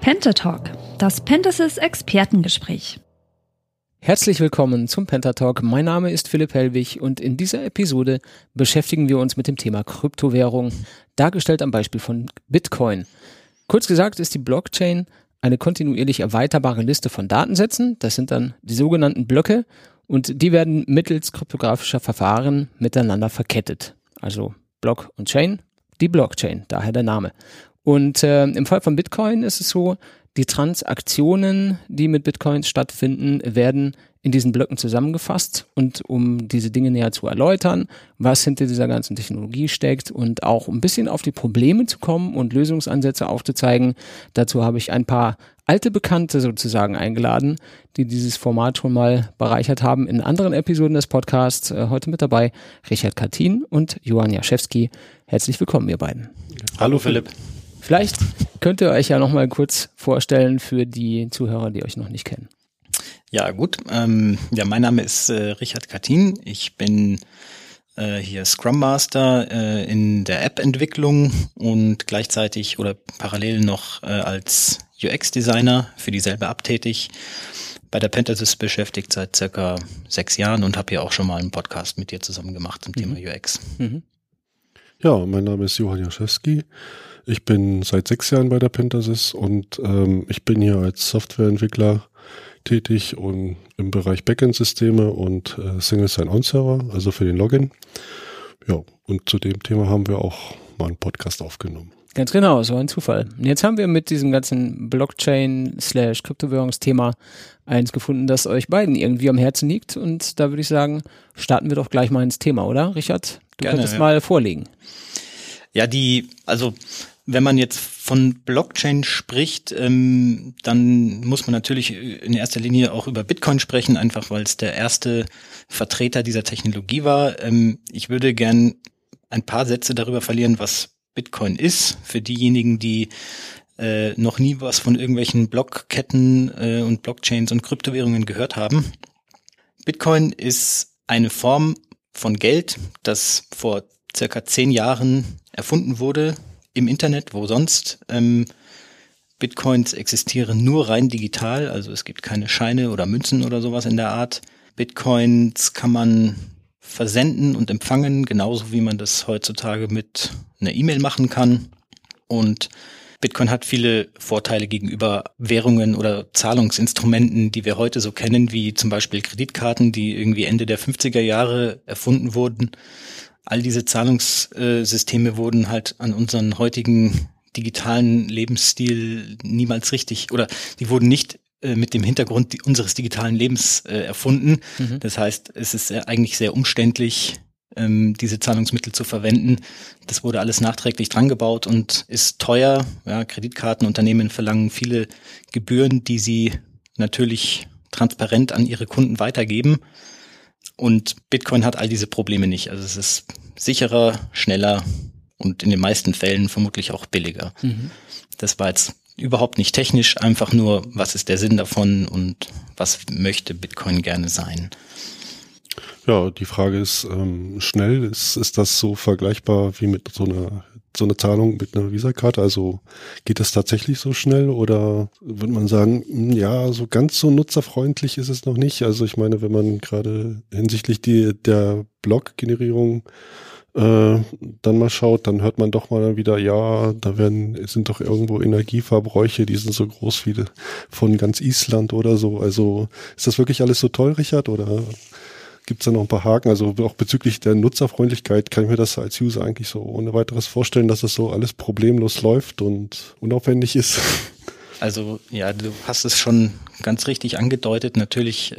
Pentatalk, das Pentasys Expertengespräch. Herzlich willkommen zum Pentatalk. Mein Name ist Philipp Helwig und in dieser Episode beschäftigen wir uns mit dem Thema Kryptowährung, dargestellt am Beispiel von Bitcoin. Kurz gesagt ist die Blockchain eine kontinuierlich erweiterbare Liste von Datensätzen. Das sind dann die sogenannten Blöcke und die werden mittels kryptografischer Verfahren miteinander verkettet. Also Block und Chain, die Blockchain, daher der Name. Und im Fall von Bitcoin ist es so, die Transaktionen, die mit Bitcoins stattfinden, werden in diesen Blöcken zusammengefasst. Und um diese Dinge näher zu erläutern, was hinter dieser ganzen Technologie steckt und auch ein bisschen auf die Probleme zu kommen und Lösungsansätze aufzuzeigen, dazu habe ich ein paar alte Bekannte sozusagen eingeladen, die dieses Format schon mal bereichert haben in anderen Episoden des Podcasts. Heute mit dabei Richard Kartin und Johann Jaschewski. Herzlich willkommen, ihr beiden. Hallo Philipp. Vielleicht könnt ihr euch ja noch mal kurz vorstellen für die Zuhörer, die euch noch nicht kennen. Ja, gut. Mein Name ist Richard Kartin. Ich bin hier Scrum Master in der App-Entwicklung und gleichzeitig oder parallel noch als UX-Designer für dieselbe App tätig. Bei der Pentasys beschäftigt seit circa 6 Jahren und habe hier auch schon mal einen Podcast mit dir zusammen gemacht zum Thema UX. Mhm. Ja, mein Name ist Johann Jaschewski. Ich bin seit 6 Jahren bei der Pentasys und ich bin hier als Softwareentwickler tätig und im Bereich Backend-Systeme und Single Sign-On-Server, also für den Login. Ja, und zu dem Thema haben wir auch mal einen Podcast aufgenommen. Ganz genau, so ein Zufall. Und jetzt haben wir mit diesem ganzen Blockchain/Kryptowährungsthema eins gefunden, das euch beiden irgendwie am Herzen liegt. Und da würde ich sagen, starten wir doch gleich mal ins Thema, oder? Richard, du könntest mal vorlegen. Ja, wenn man jetzt von Blockchain spricht, dann muss man natürlich in erster Linie auch über Bitcoin sprechen, einfach weil es der erste Vertreter dieser Technologie war. Ich würde gern ein paar Sätze darüber verlieren, was Bitcoin ist, für diejenigen, die noch nie was von irgendwelchen Blockketten und Blockchains und Kryptowährungen gehört haben. Bitcoin ist eine Form von Geld, das vor circa 10 Jahren erfunden wurde, im Internet, wo sonst. Bitcoins existieren nur rein digital, also es gibt keine Scheine oder Münzen oder sowas in der Art. Bitcoins kann man versenden und empfangen, genauso wie man das heutzutage mit einer E-Mail machen kann. Und Bitcoin hat viele Vorteile gegenüber Währungen oder Zahlungsinstrumenten, die wir heute so kennen, wie zum Beispiel Kreditkarten, die irgendwie Ende der 50er Jahre erfunden wurden. All diese Zahlungssysteme wurden halt an unseren heutigen digitalen Lebensstil niemals richtig, oder die wurden nicht mit dem Hintergrund unseres digitalen Lebens erfunden. Mhm. Das heißt, es ist eigentlich sehr umständlich, diese Zahlungsmittel zu verwenden. Das wurde alles nachträglich drangebaut und ist teuer. Ja, Kreditkartenunternehmen verlangen viele Gebühren, die sie natürlich transparent an ihre Kunden weitergeben. Und Bitcoin hat all diese Probleme nicht. Also es ist sicherer, schneller und in den meisten Fällen vermutlich auch billiger. Mhm. Das war jetzt überhaupt nicht technisch, einfach nur, was ist der Sinn davon und was möchte Bitcoin gerne sein? Ja, die Frage ist, schnell, ist das so vergleichbar wie mit so eine Zahlung mit einer Visa-Karte? Also geht das tatsächlich so schnell oder würde man sagen, ja, so ganz so nutzerfreundlich ist es noch nicht? Also ich meine, wenn man gerade hinsichtlich der Blockgenerierung dann mal schaut, dann hört man doch mal wieder, ja, es sind doch irgendwo Energieverbräuche, die sind so groß wie von ganz Island oder so. Also ist das wirklich alles so toll, Richard, oder gibt es da noch ein paar Haken? Also auch bezüglich der Nutzerfreundlichkeit kann ich mir das als User eigentlich so ohne weiteres vorstellen, dass das so alles problemlos läuft und unaufwendig ist. Also ja, du hast es schon ganz richtig angedeutet. Natürlich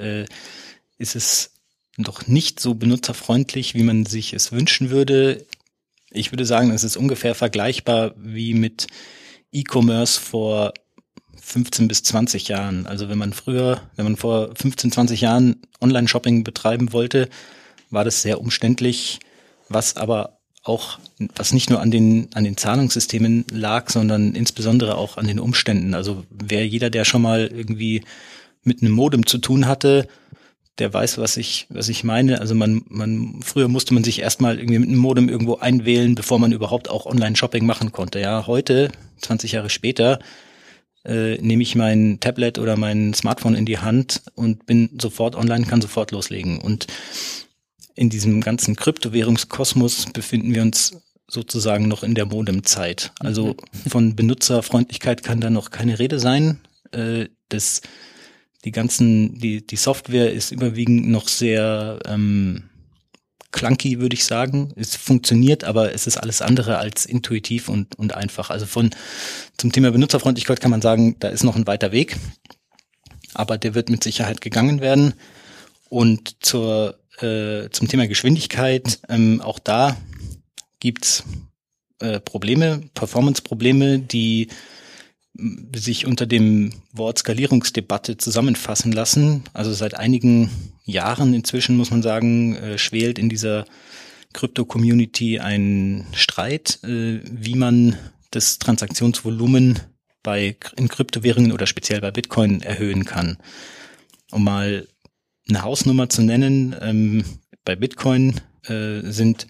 ist es doch nicht so benutzerfreundlich, wie man sich es wünschen würde. Ich würde sagen, es ist ungefähr vergleichbar wie mit E-Commerce vor 15 bis 20 Jahren. Also wenn man vor 15, 20 Jahren Online-Shopping betreiben wollte, war das sehr umständlich, was nicht nur an den Zahlungssystemen lag, sondern insbesondere auch an den Umständen. Also jeder, der schon mal irgendwie mit einem Modem zu tun hatte, der weiß, was ich meine. Also früher musste man sich erstmal irgendwie mit einem Modem irgendwo einwählen, bevor man überhaupt auch Online-Shopping machen konnte. Ja, heute, 20 Jahre später, nehme ich mein Tablet oder mein Smartphone in die Hand und bin sofort online, kann sofort loslegen. Und in diesem ganzen Kryptowährungskosmos befinden wir uns sozusagen noch in der Modemzeit. Also von Benutzerfreundlichkeit kann da noch keine Rede sein. Die Software ist überwiegend noch sehr clunky, würde ich sagen. Es funktioniert, aber es ist alles andere als intuitiv und einfach. Also zum Thema Benutzerfreundlichkeit kann man sagen, da ist noch ein weiter Weg, aber der wird mit Sicherheit gegangen werden. Und zum Thema Geschwindigkeit, auch da gibt's Probleme, Performance-Probleme, die sich unter dem Wort Skalierungsdebatte zusammenfassen lassen. Also seit einigen Jahren inzwischen, muss man sagen, schwelt in dieser Krypto-Community ein Streit, wie man das Transaktionsvolumen in Kryptowährungen oder speziell bei Bitcoin erhöhen kann. Um mal eine Hausnummer zu nennen, bei Bitcoin sind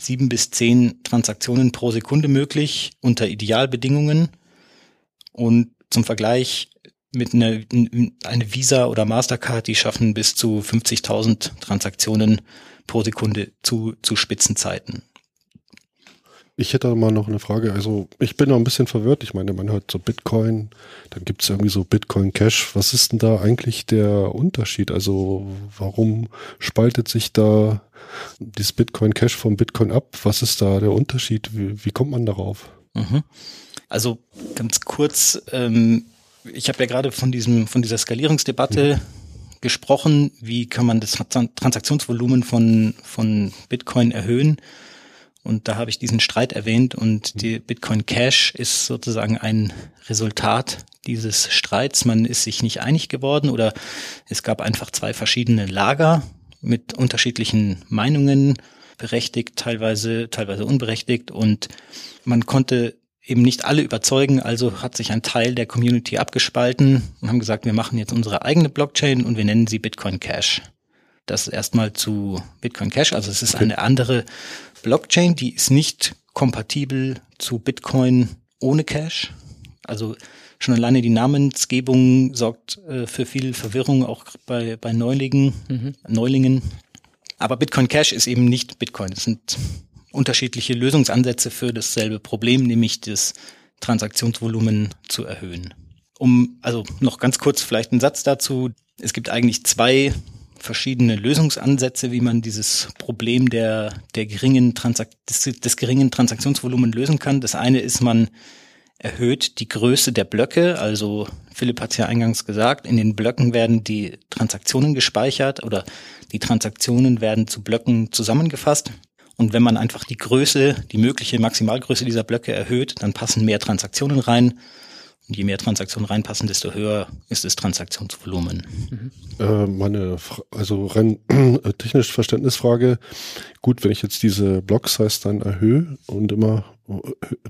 7 bis 10 Transaktionen pro Sekunde möglich unter Idealbedingungen. Und zum Vergleich mit eine Visa oder Mastercard, die schaffen bis zu 50.000 Transaktionen pro Sekunde zu Spitzenzeiten. Ich hätte mal noch eine Frage. Also ich bin noch ein bisschen verwirrt. Ich meine, man hört so Bitcoin, dann gibt es irgendwie so Bitcoin Cash. Was ist denn da eigentlich der Unterschied? Also warum spaltet sich da dieses Bitcoin Cash vom Bitcoin ab? Was ist da der Unterschied? Wie kommt man darauf? Also ganz kurz, ich habe ja gerade von dieser Skalierungsdebatte gesprochen. Wie kann man das Transaktionsvolumen von Bitcoin erhöhen? Und da habe ich diesen Streit erwähnt und die Bitcoin Cash ist sozusagen ein Resultat dieses Streits. Man ist sich nicht einig geworden oder es gab einfach 2 verschiedene Lager mit unterschiedlichen Meinungen, berechtigt, teilweise unberechtigt, und man konnte eben nicht alle überzeugen, also hat sich ein Teil der Community abgespalten und haben gesagt, wir machen jetzt unsere eigene Blockchain und wir nennen sie Bitcoin Cash. Das erstmal zu Bitcoin Cash, also es ist eine andere Blockchain, die ist nicht kompatibel zu Bitcoin ohne Cash. Also schon alleine die Namensgebung sorgt für viel Verwirrung, auch bei Neulingen. Aber Bitcoin Cash ist eben nicht Bitcoin. Es sind unterschiedliche Lösungsansätze für dasselbe Problem, nämlich das Transaktionsvolumen zu erhöhen. Also noch ganz kurz vielleicht einen Satz dazu. Es gibt eigentlich 2 verschiedene Lösungsansätze, wie man dieses Problem des geringen Transaktionsvolumens lösen kann. Das eine ist, man erhöht die Größe der Blöcke. Also Philipp hat es ja eingangs gesagt, in den Blöcken werden die Transaktionen gespeichert oder die Transaktionen werden zu Blöcken zusammengefasst. Und wenn man einfach die mögliche Maximalgröße dieser Blöcke erhöht, dann passen mehr Transaktionen rein. Und je mehr Transaktionen reinpassen, desto höher ist das Transaktionsvolumen. Also rein technisch Verständnisfrage. Gut, wenn ich jetzt diese Block-Size dann erhöhe und immer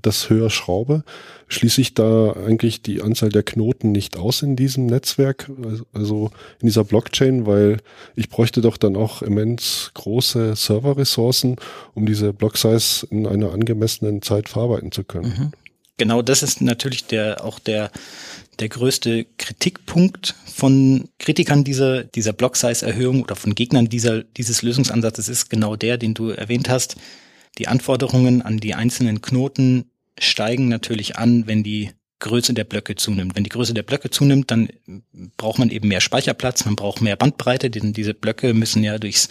das höher schraube, schließe ich da eigentlich die Anzahl der Knoten nicht aus in diesem Netzwerk, also in dieser Blockchain, weil ich bräuchte doch dann auch immens große Serverressourcen, um diese Block-Size in einer angemessenen Zeit verarbeiten zu können. Mhm. Genau, das ist natürlich der größte Kritikpunkt von Kritikern dieser Block-Size-Erhöhung oder von Gegnern dieses Lösungsansatzes ist genau der, den du erwähnt hast. Die Anforderungen an die einzelnen Knoten steigen natürlich an, wenn die Größe der Blöcke zunimmt. Wenn die Größe der Blöcke zunimmt, dann braucht man eben mehr Speicherplatz, man braucht mehr Bandbreite, denn diese Blöcke müssen ja durchs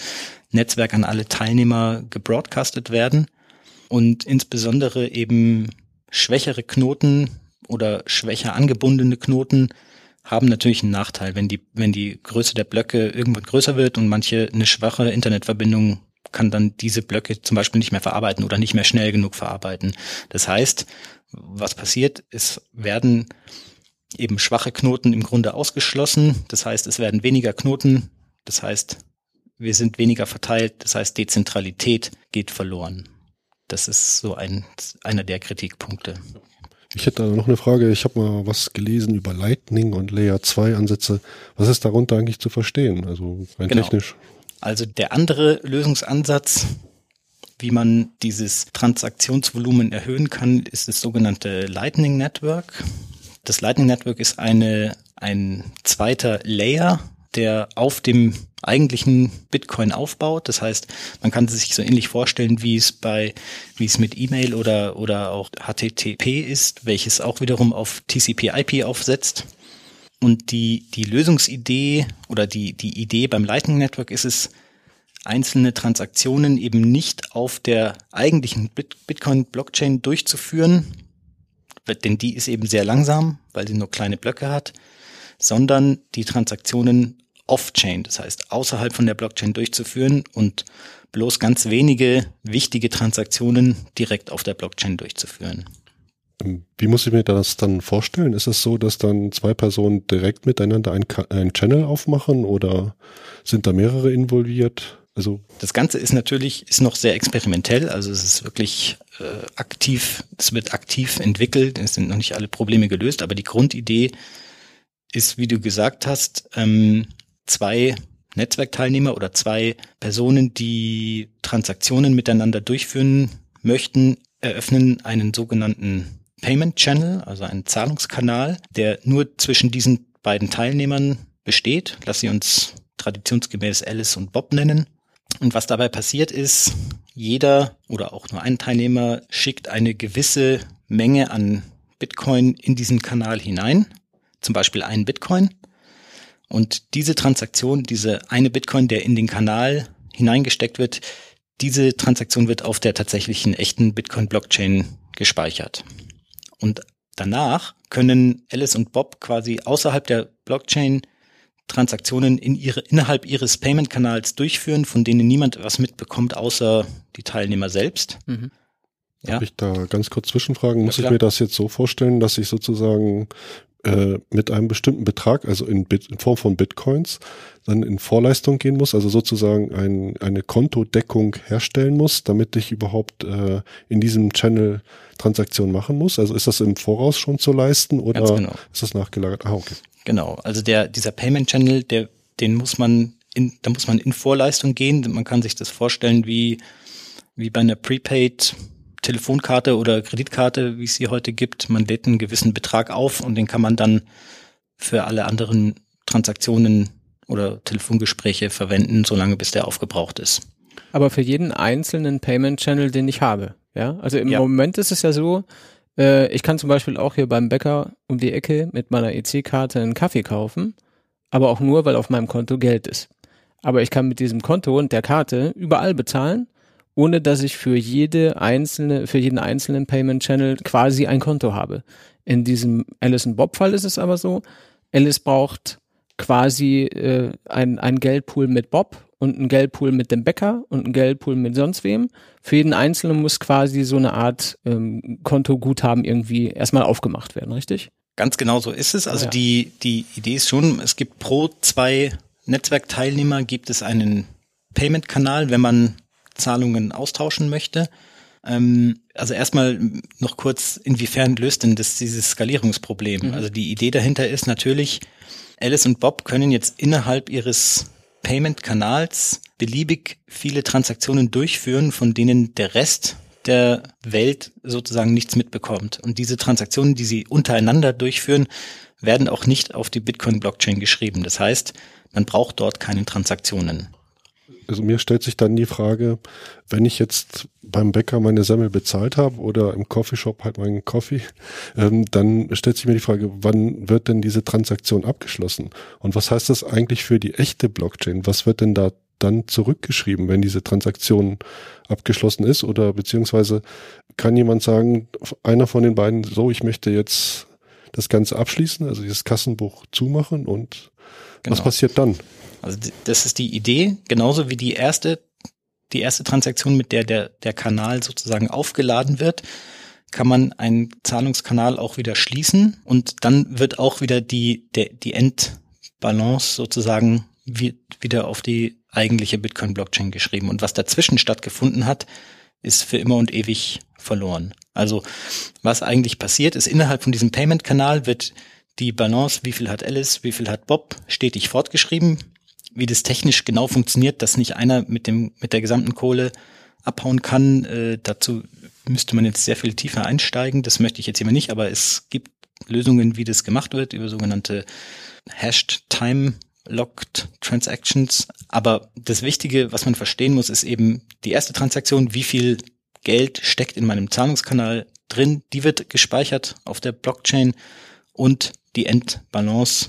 Netzwerk an alle Teilnehmer gebroadcastet werden. Und insbesondere eben schwächere Knoten oder schwächer angebundene Knoten haben natürlich einen Nachteil, wenn die Größe der Blöcke irgendwann größer wird und eine schwache Internetverbindung kann dann diese Blöcke zum Beispiel nicht mehr verarbeiten oder nicht mehr schnell genug verarbeiten. Das heißt, was passiert, es werden eben schwache Knoten im Grunde ausgeschlossen. Das heißt, es werden weniger Knoten. Das heißt, wir sind weniger verteilt. Das heißt, Dezentralität geht verloren. Das ist so einer der Kritikpunkte. Ich hätte noch eine Frage. Ich habe mal was gelesen über Lightning und Layer 2 Ansätze. Was ist darunter eigentlich zu verstehen? Also rein technisch. Also der andere Lösungsansatz, wie man dieses Transaktionsvolumen erhöhen kann, ist das sogenannte Lightning Network. Das Lightning Network ist ein zweiter Layer, der auf dem eigentlichen Bitcoin aufbaut. Das heißt, man kann sich so ähnlich vorstellen, wie es mit E-Mail oder auch HTTP ist, welches auch wiederum auf TCP/IP aufsetzt. Und die Lösungsidee oder die Idee beim Lightning Network ist es, einzelne Transaktionen eben nicht auf der eigentlichen Bitcoin-Blockchain durchzuführen, denn die ist eben sehr langsam, weil sie nur kleine Blöcke hat, sondern die Transaktionen off-chain, das heißt außerhalb von der Blockchain durchzuführen und bloß ganz wenige wichtige Transaktionen direkt auf der Blockchain durchzuführen. Wie muss ich mir das dann vorstellen? Ist es so, dass dann zwei Personen direkt miteinander einen Channel aufmachen oder sind da mehrere involviert? Also das Ganze ist natürlich noch sehr experimentell, also es ist wirklich aktiv, es wird aktiv entwickelt, es sind noch nicht alle Probleme gelöst, aber die Grundidee ist, wie du gesagt hast, zwei Netzwerkteilnehmer oder zwei Personen, die Transaktionen miteinander durchführen möchten, eröffnen einen sogenannten Payment Channel, also einen Zahlungskanal, der nur zwischen diesen beiden Teilnehmern besteht. Lass sie uns traditionsgemäß Alice und Bob nennen. Und was dabei passiert ist, jeder oder auch nur ein Teilnehmer schickt eine gewisse Menge an Bitcoin in diesen Kanal hinein, zum Beispiel einen Bitcoin. Und diese Transaktion, diese eine Bitcoin, der in den Kanal hineingesteckt wird, diese Transaktion wird auf der tatsächlichen echten Bitcoin-Blockchain gespeichert. Und danach können Alice und Bob quasi außerhalb der Blockchain Transaktionen innerhalb ihres Payment-Kanals durchführen, von denen niemand was mitbekommt, außer die Teilnehmer selbst. Mhm. Ja. Darf ich da ganz kurz zwischenfragen? Muss ich mir das jetzt so vorstellen, dass ich sozusagen mit einem bestimmten Betrag, also in Form von Bitcoins, dann in Vorleistung gehen muss, also sozusagen eine Kontodeckung herstellen muss, damit ich überhaupt in diesem Channel Transaktionen machen muss? Also ist das im Voraus schon zu leisten oder ist das nachgelagert? Ah, okay. Genau, also dieser Payment Channel, den muss man da muss man in Vorleistung gehen. Man kann sich das vorstellen wie bei einer Prepaid Telefonkarte oder Kreditkarte, wie es sie heute gibt. Man lädt einen gewissen Betrag auf und den kann man dann für alle anderen Transaktionen oder Telefongespräche verwenden, solange bis der aufgebraucht ist. Aber für jeden einzelnen Payment-Channel, den ich habe, ja? Also im Moment ist es ja so, ich kann zum Beispiel auch hier beim Bäcker um die Ecke mit meiner EC-Karte einen Kaffee kaufen, aber auch nur, weil auf meinem Konto Geld ist. Aber ich kann mit diesem Konto und der Karte überall bezahlen, ohne dass ich für jeden einzelnen Payment Channel quasi ein Konto habe. In diesem Alice und Bob Fall ist es aber so, Alice braucht quasi einen Geldpool mit Bob und einen Geldpool mit dem Bäcker und einen Geldpool mit sonst wem. Für jeden Einzelnen muss quasi so eine Art Kontoguthaben irgendwie erstmal aufgemacht werden, richtig? Ganz genau so ist es. Also die Idee ist schon, es gibt pro zwei Netzwerkteilnehmer gibt es einen Payment-Kanal, wenn man Zahlungen austauschen möchte. Also erstmal noch kurz, inwiefern löst denn das dieses Skalierungsproblem? Mhm. Also die Idee dahinter ist natürlich, Alice und Bob können jetzt innerhalb ihres Payment-Kanals beliebig viele Transaktionen durchführen, von denen der Rest der Welt sozusagen nichts mitbekommt. Und diese Transaktionen, die sie untereinander durchführen, werden auch nicht auf die Bitcoin-Blockchain geschrieben. Das heißt, man braucht dort keine Transaktionen. Also mir stellt sich dann die Frage, wenn ich jetzt beim Bäcker meine Semmel bezahlt habe oder im Coffeeshop halt meinen Coffee, dann stellt sich mir die Frage, wann wird denn diese Transaktion abgeschlossen? Und was heißt das eigentlich für die echte Blockchain? Was wird denn da dann zurückgeschrieben, wenn diese Transaktion abgeschlossen ist? Oder beziehungsweise kann jemand sagen, einer von den beiden, so, ich möchte jetzt das Ganze abschließen, also dieses Kassenbuch zumachen und was passiert dann? Also das ist die Idee, genauso wie die erste Transaktion, mit der der Kanal sozusagen aufgeladen wird, kann man einen Zahlungskanal auch wieder schließen und dann wird auch wieder die Endbalance sozusagen wieder auf die eigentliche Bitcoin-Blockchain geschrieben. Und was dazwischen stattgefunden hat, ist für immer und ewig verloren. Also was eigentlich passiert ist, innerhalb von diesem Payment-Kanal wird die Balance, wie viel hat Alice, wie viel hat Bob, stetig fortgeschrieben. Wie das technisch genau funktioniert, dass nicht einer mit der gesamten Kohle abhauen kann, dazu müsste man jetzt sehr viel tiefer einsteigen. Das möchte ich jetzt immer nicht, aber es gibt Lösungen, wie das gemacht wird, über sogenannte Hashed Time Locked Transactions. Aber das Wichtige, was man verstehen muss, ist eben die erste Transaktion, wie viel Geld steckt in meinem Zahlungskanal drin, die wird gespeichert auf der Blockchain und die Endbalance,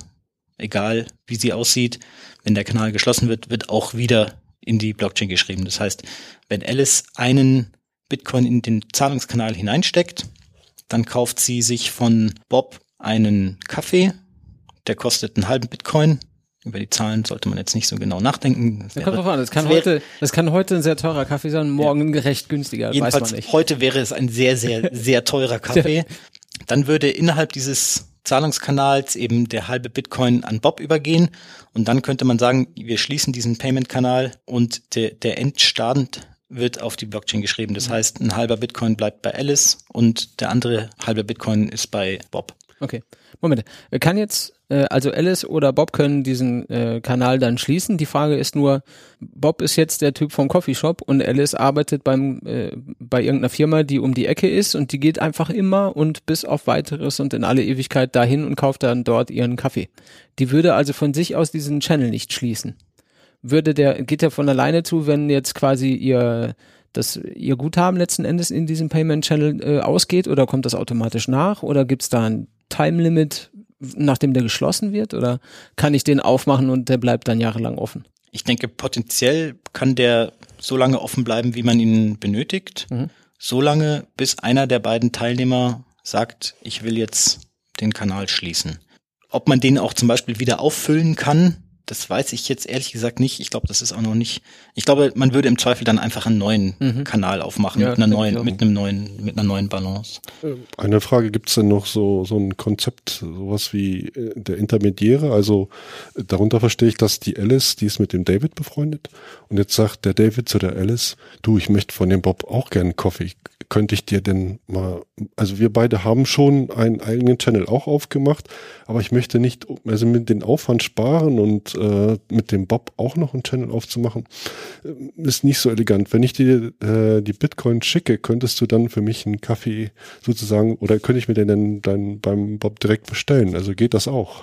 egal wie sie aussieht, wenn der Kanal geschlossen wird, wird auch wieder in die Blockchain geschrieben. Das heißt, wenn Alice einen Bitcoin in den Zahlungskanal hineinsteckt, dann kauft sie sich von Bob einen Kaffee, der kostet einen halben Bitcoin. Über die Zahlen sollte man jetzt nicht so genau nachdenken. Das kann heute ein sehr teurer Kaffee sein, morgen recht günstiger, jedenfalls weiß man nicht. Heute wäre es ein sehr, sehr, sehr teurer Kaffee. Dann würde innerhalb dieses Zahlungskanals eben der halbe Bitcoin an Bob übergehen und dann könnte man sagen, wir schließen diesen Payment-Kanal und der Endstand wird auf die Blockchain geschrieben. Das heißt, ein halber Bitcoin bleibt bei Alice und der andere halbe Bitcoin ist bei Bob. Okay, Moment. Kann jetzt, also Alice oder Bob können diesen Kanal dann schließen. Die Frage ist nur, Bob ist jetzt der Typ vom Coffeeshop und Alice arbeitet bei irgendeiner Firma, die um die Ecke ist und die geht einfach immer und bis auf Weiteres und in alle Ewigkeit dahin und kauft dann dort ihren Kaffee. Die würde also von sich aus diesen Channel nicht schließen. Geht der von alleine zu, wenn jetzt quasi ihr Guthaben letzten Endes in diesem Payment Channel ausgeht oder kommt das automatisch nach oder gibt es da ein Time Limit, nachdem der geschlossen wird oder kann ich den aufmachen und der bleibt dann jahrelang offen? Ich denke, potenziell kann der so lange offen bleiben, wie man ihn benötigt, so lange, bis einer der beiden Teilnehmer sagt, ich will jetzt den Kanal schließen. Ob man den auch zum Beispiel wieder auffüllen kann, das weiß ich jetzt ehrlich gesagt nicht. Ich glaube, das ist auch noch nicht. Ich glaube, man würde im Zweifel dann einfach einen neuen Kanal aufmachen, ja, mit einer neuen Balance. Eine Frage, gibt es denn noch so ein Konzept, sowas wie der Intermediäre? Also darunter verstehe ich, dass die Alice, die ist mit dem David befreundet und jetzt sagt der David zu der Alice, du, ich möchte von dem Bob auch gerne einen Kaffee. Könnte ich dir denn mal, also wir beide haben schon einen eigenen Channel auch aufgemacht, aber ich möchte nicht, also mit den Aufwand sparen und mit dem Bob auch noch einen Channel aufzumachen, ist nicht so elegant. Wenn ich dir die Bitcoin schicke, könntest du dann für mich einen Kaffee sozusagen, oder könnte ich mir den dann beim Bob direkt bestellen? Also geht das auch?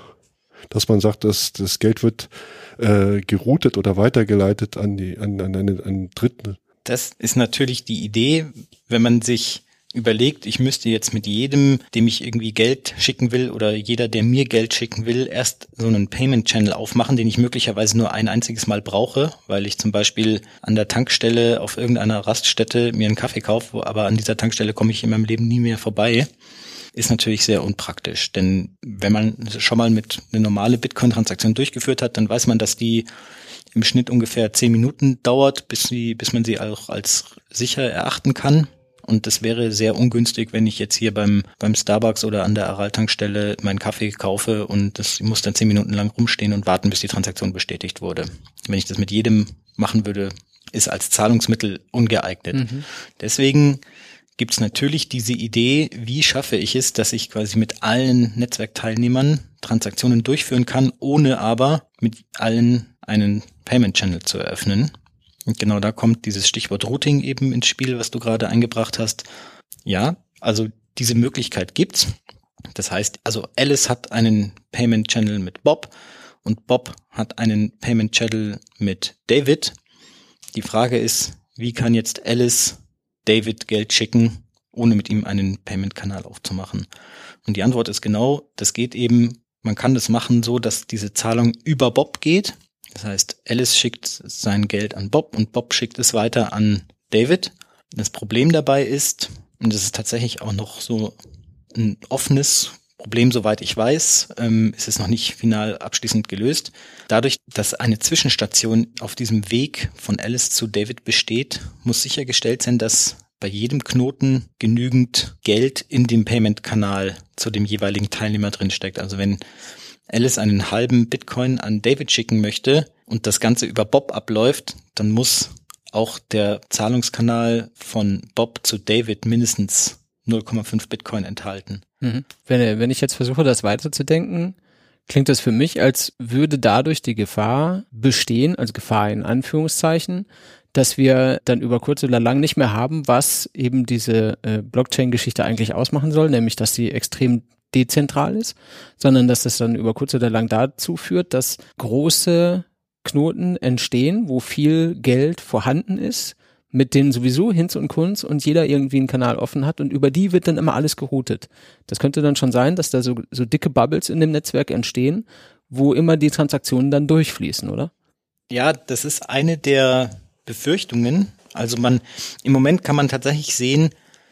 Dass man sagt, dass das Geld wird geroutet oder weitergeleitet an Dritten. Das ist natürlich die Idee, wenn man sich überlegt, ich müsste jetzt mit jedem, dem ich irgendwie Geld schicken will oder jeder, der mir Geld schicken will, erst so einen Payment-Channel aufmachen, den ich möglicherweise nur ein einziges Mal brauche, weil ich zum Beispiel an der Tankstelle auf irgendeiner Raststätte mir einen Kaffee kaufe, aber an dieser Tankstelle komme ich in meinem Leben nie mehr vorbei, ist natürlich sehr unpraktisch. Denn wenn man schon mal mit eine normale Bitcoin-Transaktion durchgeführt hat, dann weiß man, dass die im Schnitt ungefähr 10 Minuten dauert, bis man sie auch als sicher erachten kann. Und das wäre sehr ungünstig, wenn ich jetzt hier beim Starbucks oder an der Aral-Tankstelle meinen Kaffee kaufe und das muss dann 10 Minuten lang rumstehen und warten, bis die Transaktion bestätigt wurde. Wenn ich das mit jedem machen würde, ist als Zahlungsmittel ungeeignet. Deswegen gibt es natürlich diese Idee, wie schaffe ich es, dass ich quasi mit allen Netzwerkteilnehmern Transaktionen durchführen kann, ohne aber mit allen einen Payment-Channel zu eröffnen. Und genau da kommt dieses Stichwort Routing eben ins Spiel, was du gerade eingebracht hast. Ja, also diese Möglichkeit gibt's. Das heißt, also Alice hat einen Payment-Channel mit Bob und Bob hat einen Payment-Channel mit David. Die Frage ist, wie kann jetzt Alice David Geld schicken, ohne mit ihm einen Payment-Kanal aufzumachen? Und die Antwort ist genau, das geht eben, man kann das machen so, dass diese Zahlung über Bob geht. Das heißt, Alice schickt sein Geld an Bob und Bob schickt es weiter an David. Das Problem dabei ist, und das ist tatsächlich auch noch so ein offenes Problem, soweit ich weiß, ist es noch nicht final abschließend gelöst. Dadurch, dass eine Zwischenstation auf diesem Weg von Alice zu David besteht, muss sichergestellt sein, dass bei jedem Knoten genügend Geld in dem Payment-Kanal zu dem jeweiligen Teilnehmer drinsteckt. Also wenn Alice einen halben Bitcoin an David schicken möchte und das Ganze über Bob abläuft, dann muss auch der Zahlungskanal von Bob zu David mindestens 0,5 Bitcoin enthalten. Mhm. Wenn ich jetzt versuche, das weiterzudenken, klingt das für mich, als würde dadurch die Gefahr bestehen, also Gefahr in Anführungszeichen, dass wir dann über kurz oder lang nicht mehr haben, was eben diese Blockchain-Geschichte eigentlich ausmachen soll, nämlich dass sie extrem dezentral ist, sondern dass das dann über kurz oder lang dazu führt, dass große Knoten entstehen, wo viel Geld vorhanden ist, mit denen sowieso Hinz und Kunz und jeder irgendwie einen Kanal offen hat und über die wird dann immer alles geroutet. Das könnte dann schon sein, dass da so dicke Bubbles in dem Netzwerk entstehen, wo immer die Transaktionen dann durchfließen, oder? Ja, das ist eine der Befürchtungen. Also im Moment kann man tatsächlich sehen,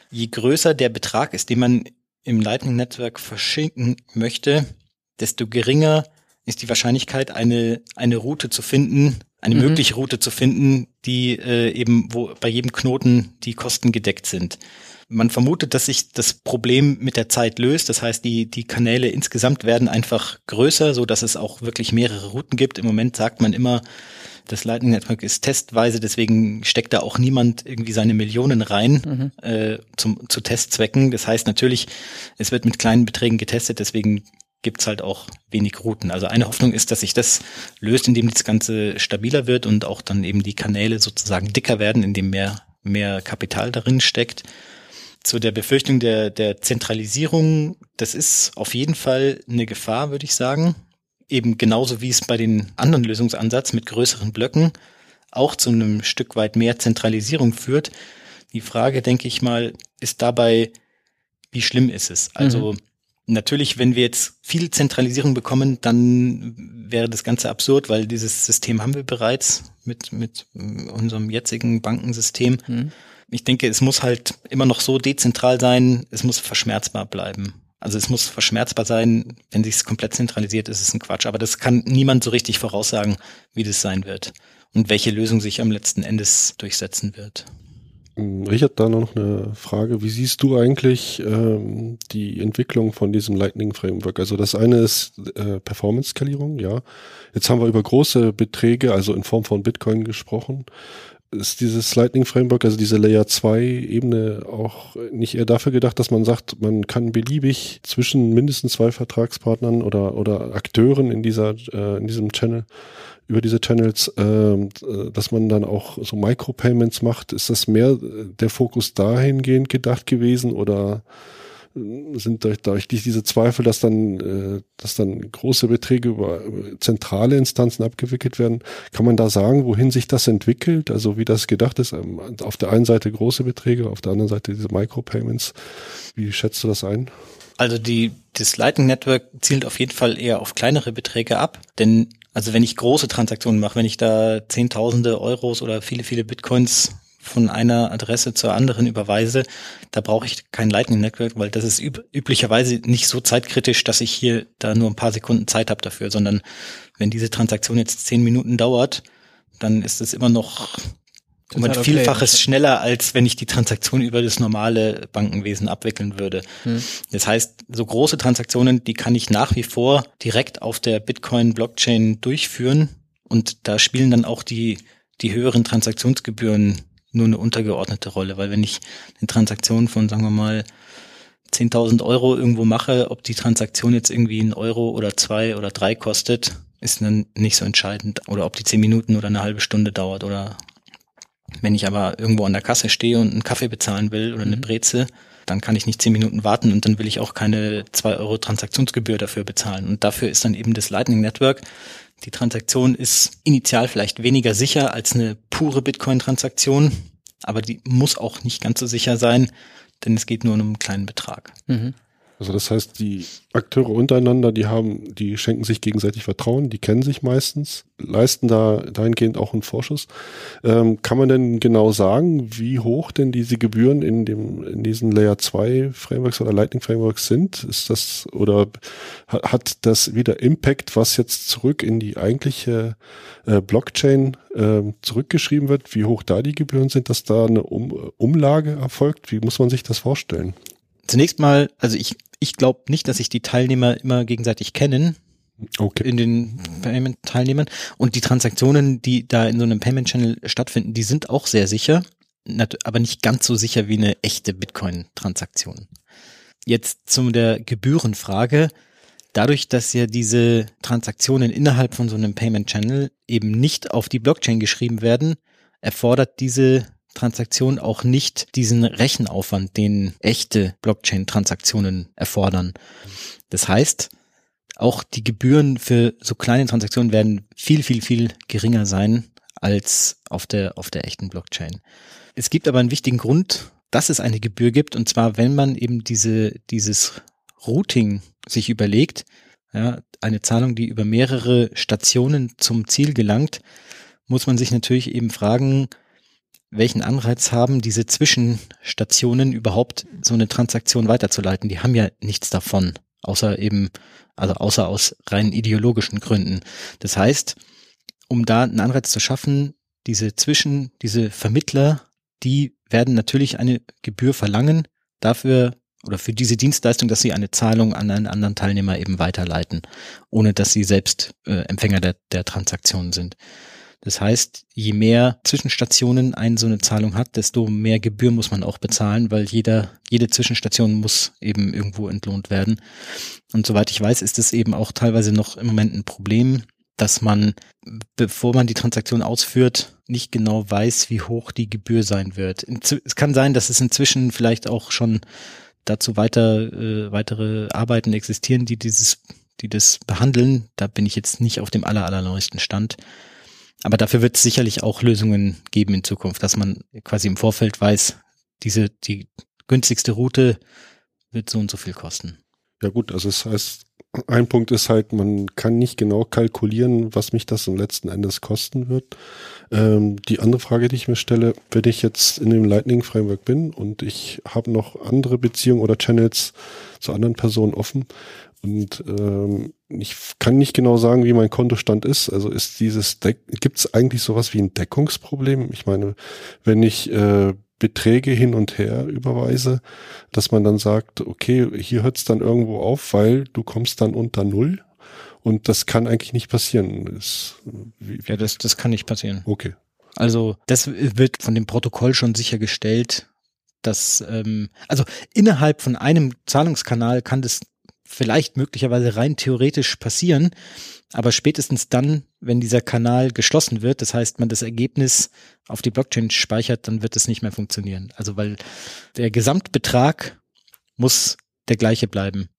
je größer der Betrag ist, den man im Lightning-Netzwerk verschicken möchte, desto geringer ist die Wahrscheinlichkeit, eine Route zu finden, eine mögliche Route zu finden, die eben, wo bei jedem Knoten die Kosten gedeckt sind. Man vermutet, dass sich das Problem mit der Zeit löst. Das heißt, die Kanäle insgesamt werden einfach größer, so dass es auch wirklich mehrere Routen gibt. Im Moment sagt man immer, das Lightning Network ist testweise, deswegen steckt da auch niemand irgendwie seine Millionen rein, zu Testzwecken. Das heißt natürlich, es wird mit kleinen Beträgen getestet, deswegen gibt's halt auch wenig Routen. Also eine Hoffnung ist, dass sich das löst, indem das Ganze stabiler wird und auch dann eben die Kanäle sozusagen dicker werden, indem mehr Kapital darin steckt. Zu der Befürchtung der Zentralisierung, das ist auf jeden Fall eine Gefahr, würde ich sagen. Eben genauso wie es bei den anderen Lösungsansatz mit größeren Blöcken auch zu einem Stück weit mehr Zentralisierung führt. Die Frage, denke ich mal, ist dabei, wie schlimm ist es? Also natürlich, wenn wir jetzt viel Zentralisierung bekommen, dann wäre das Ganze absurd, weil dieses System haben wir bereits mit unserem jetzigen Bankensystem. Ich denke, es muss halt immer noch so dezentral sein, es muss verschmerzbar bleiben. Also es muss verschmerzbar sein, wenn sich es komplett zentralisiert, ist es ein Quatsch. Aber das kann niemand so richtig voraussagen, wie das sein wird und welche Lösung sich am letzten Endes durchsetzen wird. Richard, da noch eine Frage. Wie siehst du eigentlich die Entwicklung von diesem Lightning-Framework? Also das eine ist Performance-Skalierung, ja. Jetzt haben wir über große Beträge, also in Form von Bitcoin gesprochen. Ist dieses Lightning-Framework, also diese Layer-2-Ebene auch nicht eher dafür gedacht, dass man sagt, man kann beliebig zwischen mindestens zwei Vertragspartnern oder Akteuren in diesem Channel, über diese Channels, dass man dann auch so Micropayments macht? Ist das mehr der Fokus dahingehend gedacht gewesen oder sind durch diese Zweifel, dass dann große Beträge über zentrale Instanzen abgewickelt werden? Kann man da sagen, wohin sich das entwickelt? Also wie das gedacht ist? Auf der einen Seite große Beträge, auf der anderen Seite diese Micropayments. Wie schätzt du das ein? Also das Lightning Network zielt auf jeden Fall eher auf kleinere Beträge ab, denn also wenn ich große Transaktionen mache, wenn ich da Zehntausende Euros oder viele, viele Bitcoins von einer Adresse zur anderen überweise, da brauche ich kein Lightning Network, weil das ist üblicherweise nicht so zeitkritisch, dass ich hier da nur ein paar Sekunden Zeit habe dafür, sondern wenn diese Transaktion jetzt 10 Minuten dauert, dann ist es immer noch um ein Vielfaches schneller, als wenn ich die Transaktion über das normale Bankenwesen abwickeln würde. Das heißt, so große Transaktionen, die kann ich nach wie vor direkt auf der Bitcoin-Blockchain durchführen und da spielen dann auch die höheren Transaktionsgebühren nur eine untergeordnete Rolle, weil wenn ich eine Transaktion von, sagen wir mal, 10.000 Euro irgendwo mache, ob die Transaktion jetzt irgendwie 1 Euro oder 2 oder 3 kostet, ist dann nicht so entscheidend. Oder ob die 10 Minuten oder eine halbe Stunde dauert. Oder wenn ich aber irgendwo an der Kasse stehe und einen Kaffee bezahlen will oder eine Breze, dann kann ich nicht 10 Minuten warten und dann will ich auch keine 2 Euro Transaktionsgebühr dafür bezahlen. Und dafür ist dann eben das Lightning Network. Die Transaktion ist initial vielleicht weniger sicher als eine pure Bitcoin-Transaktion, aber die muss auch nicht ganz so sicher sein, denn es geht nur um einen kleinen Betrag. Also das heißt, die Akteure untereinander, die schenken sich gegenseitig Vertrauen, die kennen sich meistens, leisten da dahingehend auch einen Vorschuss. Kann man denn genau sagen, wie hoch denn diese Gebühren in diesen Layer 2 Frameworks oder Lightning Frameworks sind? Ist das, oder hat das wieder Impact, was jetzt zurück in die eigentliche Blockchain zurückgeschrieben wird? Wie hoch da die Gebühren sind, dass da eine Umlage erfolgt? Wie muss man sich das vorstellen? Zunächst mal, also ich glaube nicht, dass sich die Teilnehmer immer gegenseitig kennen. Okay. In den Payment-Teilnehmern. Und die Transaktionen, die da in so einem Payment-Channel stattfinden, die sind auch sehr sicher, aber nicht ganz so sicher wie eine echte Bitcoin-Transaktion. Jetzt zu der Gebührenfrage. Dadurch, dass ja diese Transaktionen innerhalb von so einem Payment-Channel eben nicht auf die Blockchain geschrieben werden, erfordert diese Transaktion auch nicht diesen Rechenaufwand, den echte Blockchain-Transaktionen erfordern. Das heißt, auch die Gebühren für so kleine Transaktionen werden viel, viel, viel geringer sein als auf der echten Blockchain. Es gibt aber einen wichtigen Grund, dass es eine Gebühr gibt, und zwar, wenn man eben dieses Routing sich überlegt, ja, eine Zahlung, die über mehrere Stationen zum Ziel gelangt, muss man sich natürlich eben fragen, welchen Anreiz haben diese Zwischenstationen überhaupt, so eine Transaktion weiterzuleiten? Die haben ja nichts davon, außer aus rein ideologischen Gründen. Das heißt, um da einen Anreiz zu schaffen, diese Vermittler, die werden natürlich eine Gebühr verlangen dafür oder für diese Dienstleistung, dass sie eine Zahlung an einen anderen Teilnehmer eben weiterleiten, ohne dass sie selbst Empfänger der Transaktion sind. Das heißt, je mehr Zwischenstationen so eine Zahlung hat, desto mehr Gebühr muss man auch bezahlen, weil jede Zwischenstation muss eben irgendwo entlohnt werden. Und soweit ich weiß, ist es eben auch teilweise noch im Moment ein Problem, dass man, bevor man die Transaktion ausführt, nicht genau weiß, wie hoch die Gebühr sein wird. Es kann sein, dass es inzwischen vielleicht auch schon dazu weitere Arbeiten existieren, die das behandeln. Da bin ich jetzt nicht auf dem allerneuesten Stand. Aber dafür wird es sicherlich auch Lösungen geben in Zukunft, dass man quasi im Vorfeld weiß, die günstigste Route wird so und so viel kosten. Ja gut, also das heißt, ein Punkt ist halt, man kann nicht genau kalkulieren, was mich das am letzten Endes kosten wird. Die andere Frage, die ich mir stelle, wenn ich jetzt in dem Lightning Framework bin und ich habe noch andere Beziehungen oder Channels zu anderen Personen offen, und ich kann nicht genau sagen, wie mein Kontostand ist. Also ist gibt es eigentlich sowas wie ein Deckungsproblem? Ich meine, wenn ich Beträge hin und her überweise, dass man dann sagt, okay, hier hört es dann irgendwo auf, weil du kommst dann unter Null. Und das kann eigentlich nicht passieren. Das kann nicht passieren. Okay. Also das wird von dem Protokoll schon sichergestellt, dass also innerhalb von einem Zahlungskanal kann das vielleicht möglicherweise rein theoretisch passieren, aber spätestens dann, wenn dieser Kanal geschlossen wird, das heißt, man das Ergebnis auf die Blockchain speichert, dann wird es nicht mehr funktionieren. Also weil der Gesamtbetrag muss der gleiche bleiben.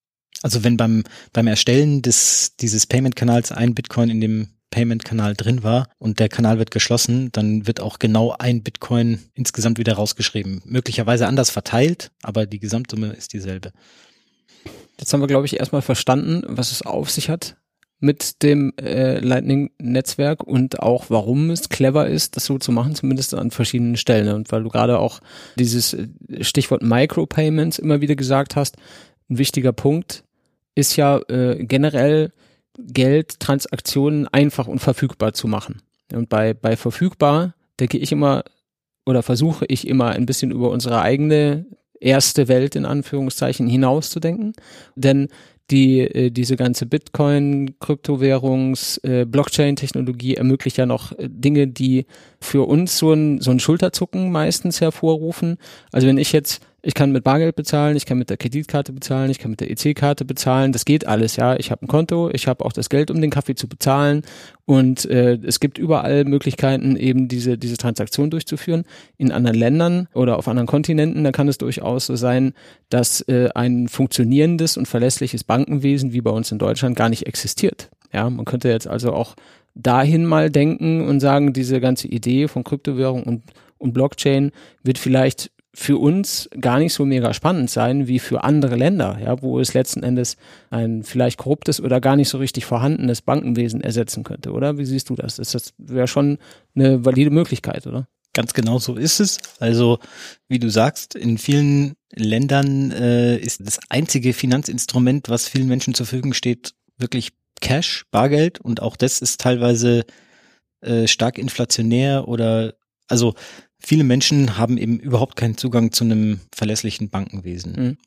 Also wenn beim Erstellen dieses Payment-Kanals ein Bitcoin in dem Payment-Kanal drin war und der Kanal wird geschlossen, dann wird auch genau ein Bitcoin insgesamt wieder rausgeschrieben. Möglicherweise anders verteilt, aber die Gesamtsumme ist dieselbe. Jetzt haben wir, glaube ich, erstmal verstanden, was es auf sich hat mit dem Lightning-Netzwerk und auch, warum es clever ist, das so zu machen, zumindest an verschiedenen Stellen. Und weil du gerade auch dieses Stichwort Micropayments immer wieder gesagt hast, ein wichtiger Punkt ist ja generell, Geldtransaktionen einfach und verfügbar zu machen. Und bei verfügbar denke ich immer oder versuche ich immer ein bisschen über unsere eigene erste Welt in Anführungszeichen hinauszudenken, denn diese ganze Bitcoin, Kryptowährungs, Blockchain-Technologie ermöglicht ja noch Dinge, die für uns so ein Schulterzucken meistens hervorrufen. Also wenn ich kann mit Bargeld bezahlen, ich kann mit der Kreditkarte bezahlen, ich kann mit der EC-Karte bezahlen, das geht alles, ja. Ich habe ein Konto, ich habe auch das Geld, um den Kaffee zu bezahlen, und es gibt überall Möglichkeiten, eben diese Transaktion durchzuführen. In anderen Ländern oder auf anderen Kontinenten, da kann es durchaus so sein, dass ein funktionierendes und verlässliches Bankenwesen wie bei uns in Deutschland gar nicht existiert. Ja, man könnte jetzt also auch dahin mal denken und sagen, diese ganze Idee von Kryptowährung und Blockchain wird vielleicht für uns gar nicht so mega spannend sein wie für andere Länder, ja, wo es letzten Endes ein vielleicht korruptes oder gar nicht so richtig vorhandenes Bankenwesen ersetzen könnte, oder? Wie siehst du das? Das wäre schon eine valide Möglichkeit, oder? Ganz genau so ist es. Also wie du sagst, in vielen Ländern ist das einzige Finanzinstrument, was vielen Menschen zur Verfügung steht, wirklich Cash, Bargeld, und auch das ist teilweise stark inflationär oder also viele Menschen haben eben überhaupt keinen Zugang zu einem verlässlichen Bankenwesen. Mhm.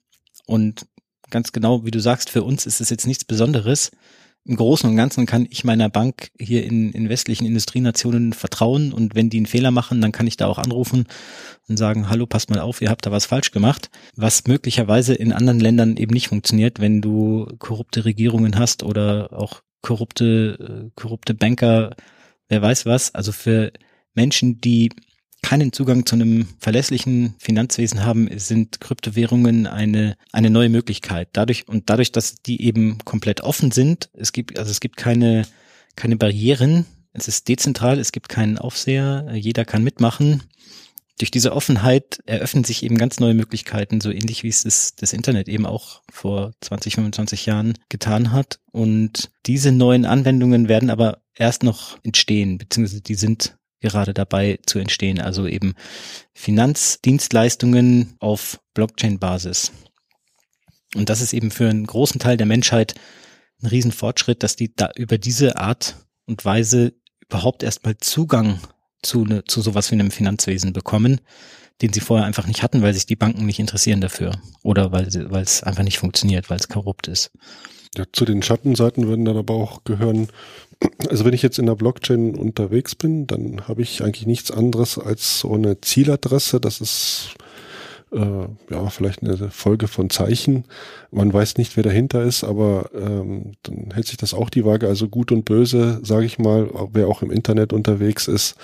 Und ganz genau, wie du sagst, für uns ist es jetzt nichts Besonderes. im Großen und Ganzen kann ich meiner Bank hier in westlichen Industrienationen vertrauen, und wenn die einen Fehler machen, dann kann ich da auch anrufen und sagen, hallo, passt mal auf, ihr habt da was falsch gemacht, was möglicherweise in anderen Ländern eben nicht funktioniert, wenn du korrupte Regierungen hast oder auch korrupte Banker, wer weiß was. Also für Menschen, die keinen Zugang zu einem verlässlichen Finanzwesen haben, sind Kryptowährungen eine neue Möglichkeit. Dadurch, dass die eben komplett offen sind, es gibt keine Barrieren, es ist dezentral, es gibt keinen Aufseher, jeder kann mitmachen. Durch diese Offenheit eröffnen sich eben ganz neue Möglichkeiten, so ähnlich wie es das Internet eben auch vor 20, 25 Jahren getan hat. Und diese neuen Anwendungen werden aber erst noch entstehen, beziehungsweise die sind gerade dabei zu entstehen, also eben Finanzdienstleistungen auf Blockchain-Basis. Und das ist eben für einen großen Teil der Menschheit ein Riesenfortschritt, dass die da über diese Art und Weise überhaupt erstmal Zugang zu sowas wie einem Finanzwesen bekommen, den sie vorher einfach nicht hatten, weil sich die Banken nicht interessieren dafür oder weil es einfach nicht funktioniert, weil es korrupt ist. Ja, zu den Schattenseiten würden dann aber auch gehören, also wenn ich jetzt in der Blockchain unterwegs bin, dann habe ich eigentlich nichts anderes als so eine Zieladresse. Das ist vielleicht eine Folge von Zeichen. Man weiß nicht, wer dahinter ist, aber dann hält sich das auch die Waage. Also gut und böse, sage ich mal, wer auch im Internet unterwegs ist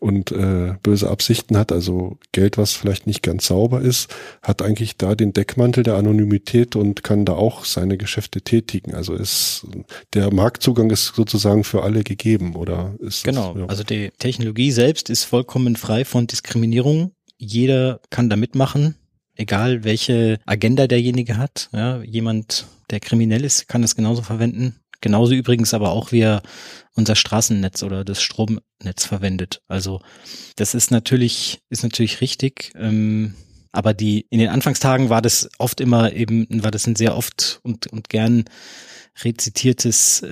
und böse Absichten hat, also Geld, was vielleicht nicht ganz sauber ist, hat eigentlich da den Deckmantel der Anonymität und kann da auch seine Geschäfte tätigen. Also der Marktzugang ist sozusagen für alle gegeben, oder? Also die Technologie selbst ist vollkommen frei von Diskriminierung. Jeder kann da mitmachen, egal welche Agenda derjenige hat. Ja, jemand, der kriminell ist, kann das genauso verwenden. Genauso übrigens aber auch, wie er unser Straßennetz oder das Stromnetz verwendet. Also das ist natürlich richtig. Aber in den Anfangstagen war das ein sehr oft und gern rezitiertes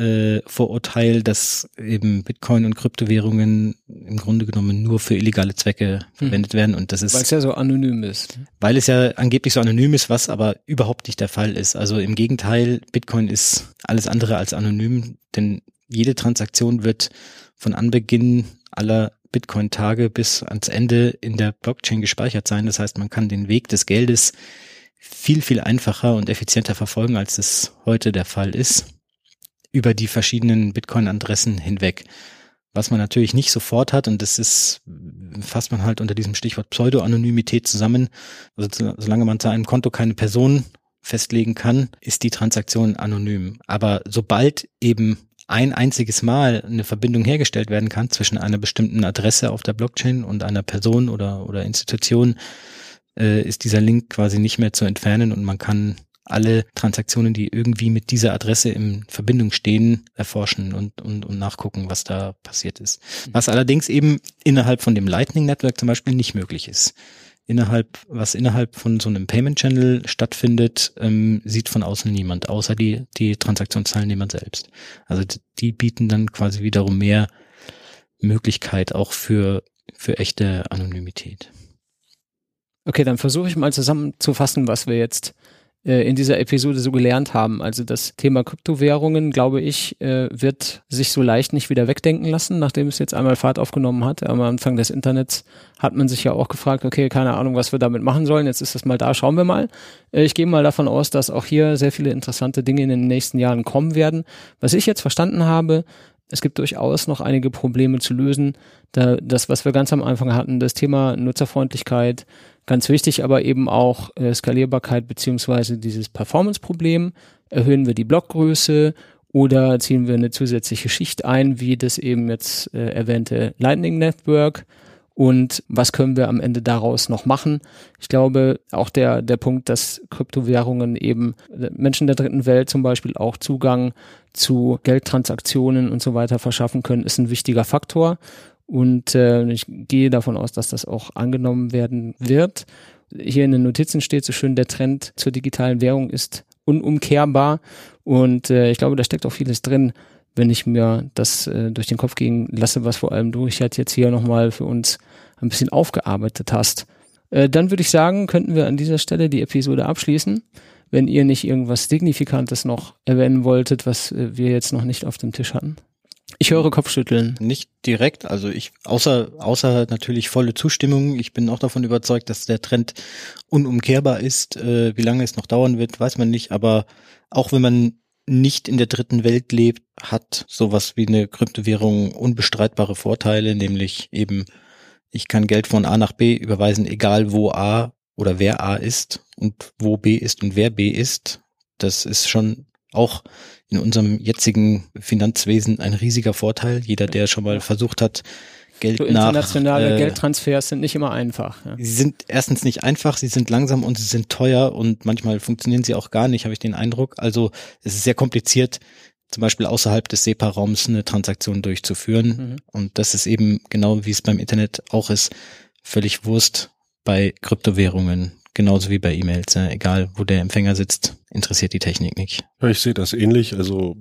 Vorurteil, dass eben Bitcoin und Kryptowährungen im Grunde genommen nur für illegale Zwecke verwendet werden, und das ist, weil es ja so anonym ist. Weil es ja angeblich so anonym ist, was aber überhaupt nicht der Fall ist. Also im Gegenteil, Bitcoin ist alles andere als anonym, denn jede Transaktion wird von Anbeginn aller Bitcoin-Tage bis ans Ende in der Blockchain gespeichert sein. Das heißt, man kann den Weg des Geldes viel, viel einfacher und effizienter verfolgen, als es heute der Fall ist, über die verschiedenen Bitcoin-Adressen hinweg. Was man natürlich nicht sofort hat, und das fasst man halt unter diesem Stichwort Pseudo-Anonymität zusammen. Also solange man zu einem Konto keine Person festlegen kann, ist die Transaktion anonym. Aber sobald eben ein einziges Mal eine Verbindung hergestellt werden kann zwischen einer bestimmten Adresse auf der Blockchain und einer Person oder Institution, ist dieser Link quasi nicht mehr zu entfernen, und man kann alle Transaktionen, die irgendwie mit dieser Adresse in Verbindung stehen, erforschen und nachgucken, was da passiert ist. Was allerdings eben innerhalb von dem Lightning Network zum Beispiel nicht möglich ist. Was innerhalb von so einem Payment Channel stattfindet, sieht von außen niemand, außer die Transaktionsteilnehmer selbst. Also die bieten dann quasi wiederum mehr Möglichkeit auch für echte Anonymität. Okay, dann versuche ich mal zusammenzufassen, was wir jetzt in dieser Episode so gelernt haben. Also das Thema Kryptowährungen, glaube ich, wird sich so leicht nicht wieder wegdenken lassen, nachdem es jetzt einmal Fahrt aufgenommen hat. Am Anfang des Internets hat man sich ja auch gefragt, okay, keine Ahnung, was wir damit machen sollen. Jetzt ist das mal da, schauen wir mal. Ich gehe mal davon aus, dass auch hier sehr viele interessante Dinge in den nächsten Jahren kommen werden. Was ich jetzt verstanden habe, es gibt durchaus noch einige Probleme zu lösen. Das, was wir ganz am Anfang hatten, das Thema Nutzerfreundlichkeit, ganz wichtig, aber eben auch Skalierbarkeit beziehungsweise dieses Performance-Problem. Erhöhen wir die Blockgröße oder ziehen wir eine zusätzliche Schicht ein, wie das eben jetzt erwähnte Lightning Network? Und was können wir am Ende daraus noch machen? Ich glaube, auch der Punkt, dass Kryptowährungen eben Menschen der dritten Welt zum Beispiel auch Zugang zu Geldtransaktionen und so weiter verschaffen können, ist ein wichtiger Faktor. Und ich gehe davon aus, dass das auch angenommen werden wird. Hier in den Notizen steht so schön, der Trend zur digitalen Währung ist unumkehrbar. Und ich glaube, da steckt auch vieles drin, wenn ich mir das durch den Kopf gehen lasse, was vor allem du, Richard, jetzt hier nochmal für uns ein bisschen aufgearbeitet hast. Dann würde ich sagen, könnten wir an dieser Stelle die Episode abschließen. wenn ihr nicht irgendwas Signifikantes noch erwähnen wolltet, was wir jetzt noch nicht auf dem Tisch hatten. Ich höre Kopfschütteln. Nicht direkt, also ich, außer natürlich volle Zustimmung. Ich bin auch davon überzeugt, dass der Trend unumkehrbar ist. Wie lange es noch dauern wird, weiß man nicht. Aber auch wenn man nicht in der dritten Welt lebt, hat sowas wie eine Kryptowährung unbestreitbare Vorteile, nämlich eben, ich kann Geld von A nach B überweisen, egal wo A oder wer A ist und wo B ist und wer B ist. Das ist schon auch in unserem jetzigen Finanzwesen ein riesiger Vorteil. Jeder, der schon mal versucht hat, Geld so internationale Geldtransfers sind nicht immer einfach. Ja. Sie sind erstens nicht einfach, sie sind langsam und sie sind teuer und manchmal funktionieren sie auch gar nicht, habe ich den Eindruck. Also es ist sehr kompliziert, zum Beispiel außerhalb des SEPA-Raums eine Transaktion durchzuführen. Mhm. Und das ist eben genau, wie es beim Internet auch ist, völlig Wurst bei Kryptowährungen. Genauso wie bei E-Mails, ja. Egal wo der Empfänger sitzt, interessiert die Technik nicht. Ja, ich sehe das ähnlich. Also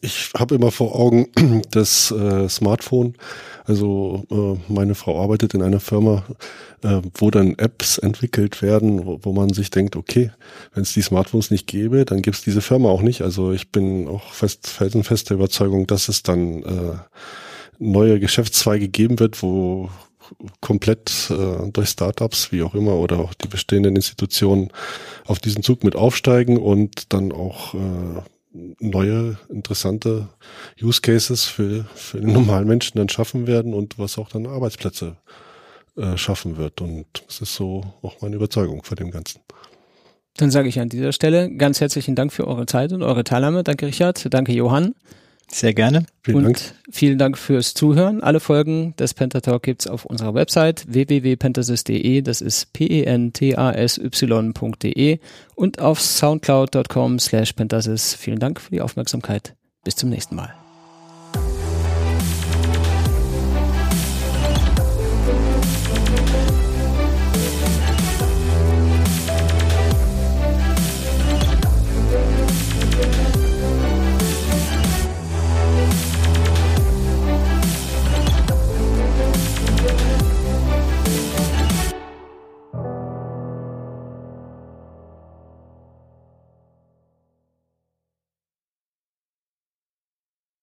ich habe immer vor Augen das Smartphone. Also meine Frau arbeitet in einer Firma, wo dann Apps entwickelt werden, wo man sich denkt, okay, wenn es die Smartphones nicht gäbe, dann gibt's diese Firma auch nicht. Also ich bin auch felsenfest der Überzeugung, dass es dann neue Geschäftszweige geben wird, wo komplett durch Startups, wie auch immer, oder auch die bestehenden Institutionen auf diesen Zug mit aufsteigen und dann auch neue, interessante Use Cases für den normalen Menschen dann schaffen werden und was auch dann Arbeitsplätze schaffen wird. Und das ist so auch meine Überzeugung von dem Ganzen. Dann sage ich an dieser Stelle ganz herzlichen Dank für eure Zeit und eure Teilnahme. Danke Richard, danke Johann. Sehr gerne. Vielen Dank fürs Zuhören. Alle Folgen des Pentatalk gibt's auf unserer Website www.pentasys.de, das ist pentasy.de und auf soundcloud.com/pentasys. Vielen Dank für die Aufmerksamkeit. Bis zum nächsten Mal.